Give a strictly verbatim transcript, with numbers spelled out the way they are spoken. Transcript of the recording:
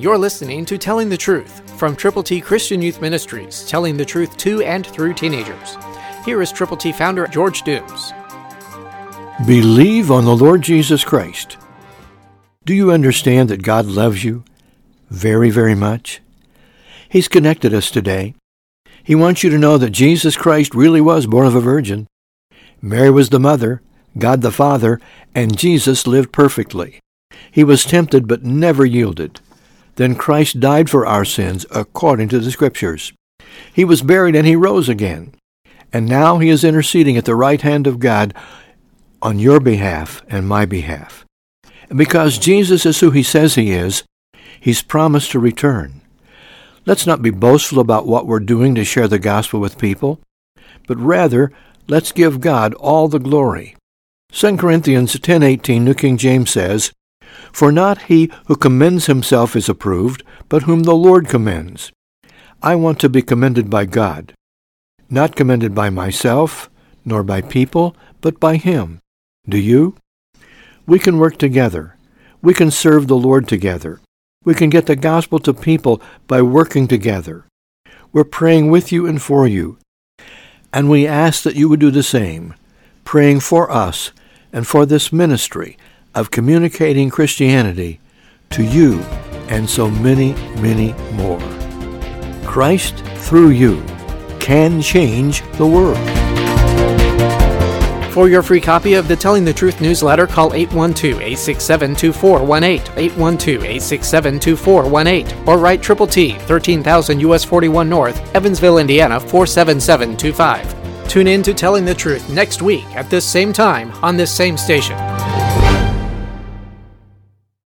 You're listening to Telling the Truth from Triple T Christian Youth Ministries, telling the truth to and through teenagers. Here is Triple T founder George Dooms. Believe on the Lord Jesus Christ. Do you understand that God loves you very, very much? He's connected us today. He wants you to know that Jesus Christ really was born of a virgin. Mary was the mother, God the Father, and Jesus lived perfectly. He was tempted but never yielded. Then Christ died for our sins according to the Scriptures. He was buried and he rose again. And now he is interceding at the right hand of God on your behalf and my behalf. And because Jesus is who he says he is, he's promised to return. Let's not be boastful about what we're doing to share the gospel with people, but rather, let's give God all the glory. Second Corinthians ten eighteen, New King James says, "For not he who commends himself is approved, but whom the Lord commends." I want to be commended by God, not commended by myself, nor by people, but by him. Do you? We can work together. We can serve the Lord together. We can get the gospel to people by working together. We're praying with you and for you. And we ask that you would do the same, praying for us and for this ministry of communicating Christianity to you and so many, many more. Christ, through you, can change the world. For your free copy of the Telling the Truth newsletter, call eight one two, eight six seven, two four one eight, eight one two, eight six seven, two four one eight, or write Triple T, thirteen thousand U S forty-one North, Evansville, Indiana, four seven seven two five. Tune in to Telling the Truth next week at this same time on this same station.